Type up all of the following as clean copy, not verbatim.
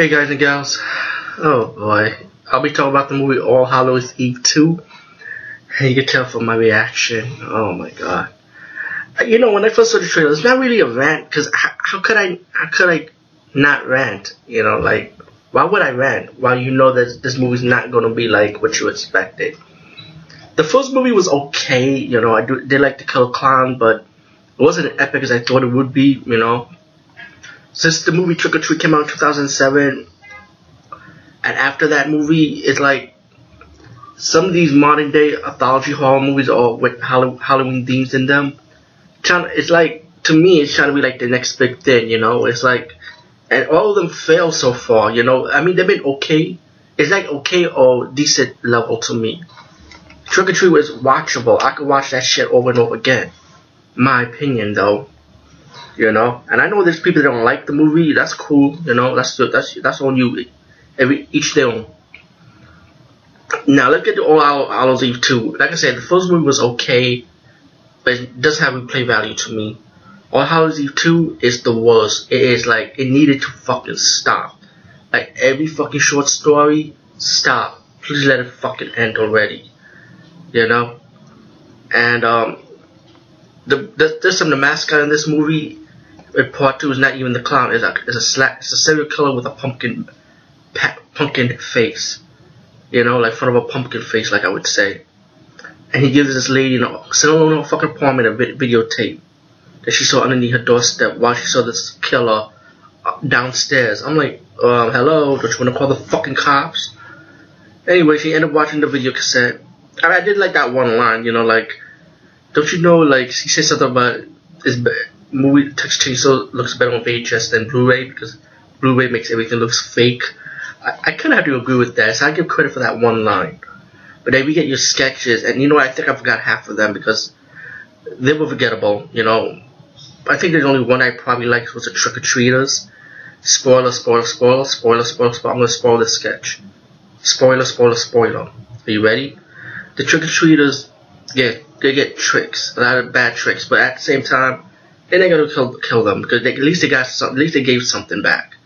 Hey guys and gals, oh boy, I'll be talking about the movie All Hallows' Eve 2, and you can tell from my reaction, oh my god. You know, when I first saw the trailer, it's not really a rant, because how could I not rant, you know, like, why would I rant, while you know that this movie's not going to be like what you expected. The first movie was okay, you know, I did like to kill a clown, but it wasn't as epic as I thought it would be, you know. Since the movie Trick 'r Treat came out in 2007, and after that movie, it's like some of these modern day anthology horror movies are with Halloween themes in them. It's like, to me, it's trying to be like the next big thing, you know. It's like, and all of them fail so far, you know. I mean, they've been okay. It's like okay or decent level to me. Trick 'r Treat was watchable. I could watch that shit over and over again. My opinion, though. You know, and I know there's people that don't like the movie. That's cool. You know, that's on you. Each their own. Now let's get to All Hallows' Eve 2. Like I said, the first movie was okay, but it doesn't have replay value to me. All Hallows' Eve 2 is the worst. It is like it needed to fucking stop. Like every fucking short story, stop. Please let it fucking end already. You know, and there's some of the mascot in this movie. In part 2 is not even the clown. It's a serial killer with a pumpkin face. You know, like front of a pumpkin face, like I would say. And he gives this lady, you know, sitting alone in her fucking apartment, a videotape that she saw underneath her doorstep while she saw this killer downstairs. I'm like, hello, don't you want to call the fucking cops? Anyway, she ended up watching the video cassette. I mean, I did like that one line, you know, like, don't you know, like, she said something about this movie text change so looks better on VHS than Blu-ray because Blu-ray makes everything looks fake. I kind of have to agree with that, so I give credit for that one line. But then we get your sketches, and you know what, I think I forgot half of them because they were forgettable, you know. I think there's only one I probably liked was the Trick 'r Treaters. Spoiler, spoiler, spoiler, spoiler, spoiler, spoiler. I'm going to spoil this sketch. Spoiler, spoiler, spoiler. Are you ready? The Trick 'r Treaters, yeah. They get tricks, a lot of bad tricks, but at the same time, they're not gonna kill them because at least they got something. At least they gave something back.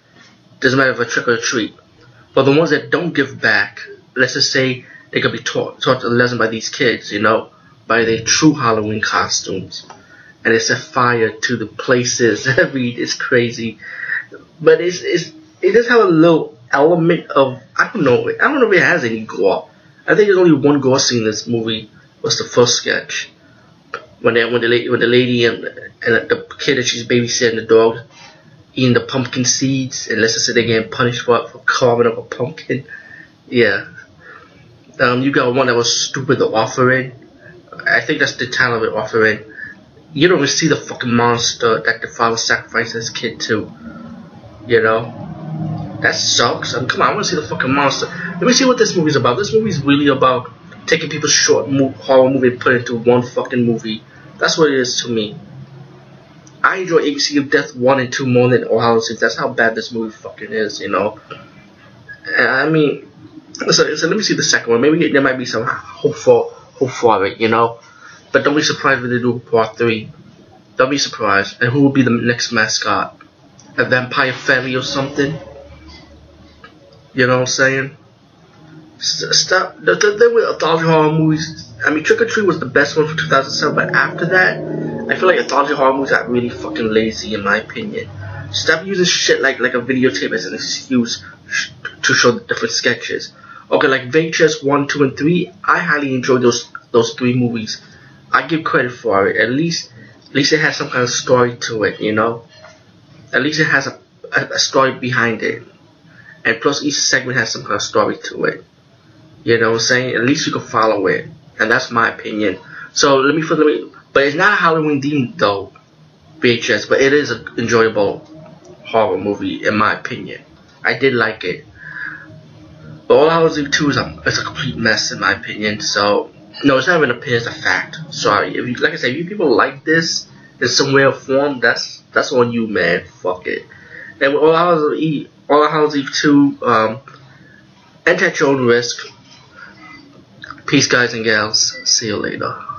Doesn't matter if a trick or a treat. But the ones that don't give back, let's just say they could be taught a lesson by these kids, you know, by their true Halloween costumes, and they set fire to the places. I mean, it's crazy, but it does have a little element of I don't know if it has any gore. I think there's only one gore scene in this movie. Was the first sketch when the lady and the kid that she's babysitting, the dog eating the pumpkin seeds, and let's just say they're getting punished for carving up a pumpkin. Yeah, you got one that was stupid, the offering. I think that's the title of it, offering. You don't even see the fucking monster that the father sacrificed his kid to. You know, that sucks. I mean, come on, I want to see the fucking monster. Let me see what this movie's about. This movie's really about taking people's short horror movie and put it into one fucking movie. That's what it is to me. I enjoy ABC of Death 1 and 2 more than All Hallows' Eve. That's how bad this movie fucking is, you know. And I mean, so let me see the second one. Maybe there might be some hope for it, you know. But don't be surprised when they do part 3. Don't be surprised. And who will be the next mascot? A vampire fairy or something? You know what I'm saying? Stop. The thing with anthology horror movies, I mean, Trick 'r Treat was the best one for 2007, but after that, I feel like anthology horror movies are really fucking lazy, in my opinion. Stop using shit like a videotape as an excuse to show the different sketches. Okay, like VHS 1, 2, and 3, I highly enjoyed those three movies. I give credit for it. At least it has some kind of story to it, you know? At least it has a story behind it. And plus, each segment has some kind of story to it. You know what I'm saying? At least you can follow it. And that's my opinion. So, let me... But it's not a Halloween theme, though. VHS. But it is an enjoyable horror movie, in my opinion. I did like it. But All Hallows' Eve 2 is a complete mess, in my opinion. So, no, it's not even an opinion. It's a fact. Sorry. If you, like I said, if you people like this in some way or form, that's on you, man. Fuck it. And with All Hallows' Eve 2, enter at your own risk. Peace, guys and gals. See you later.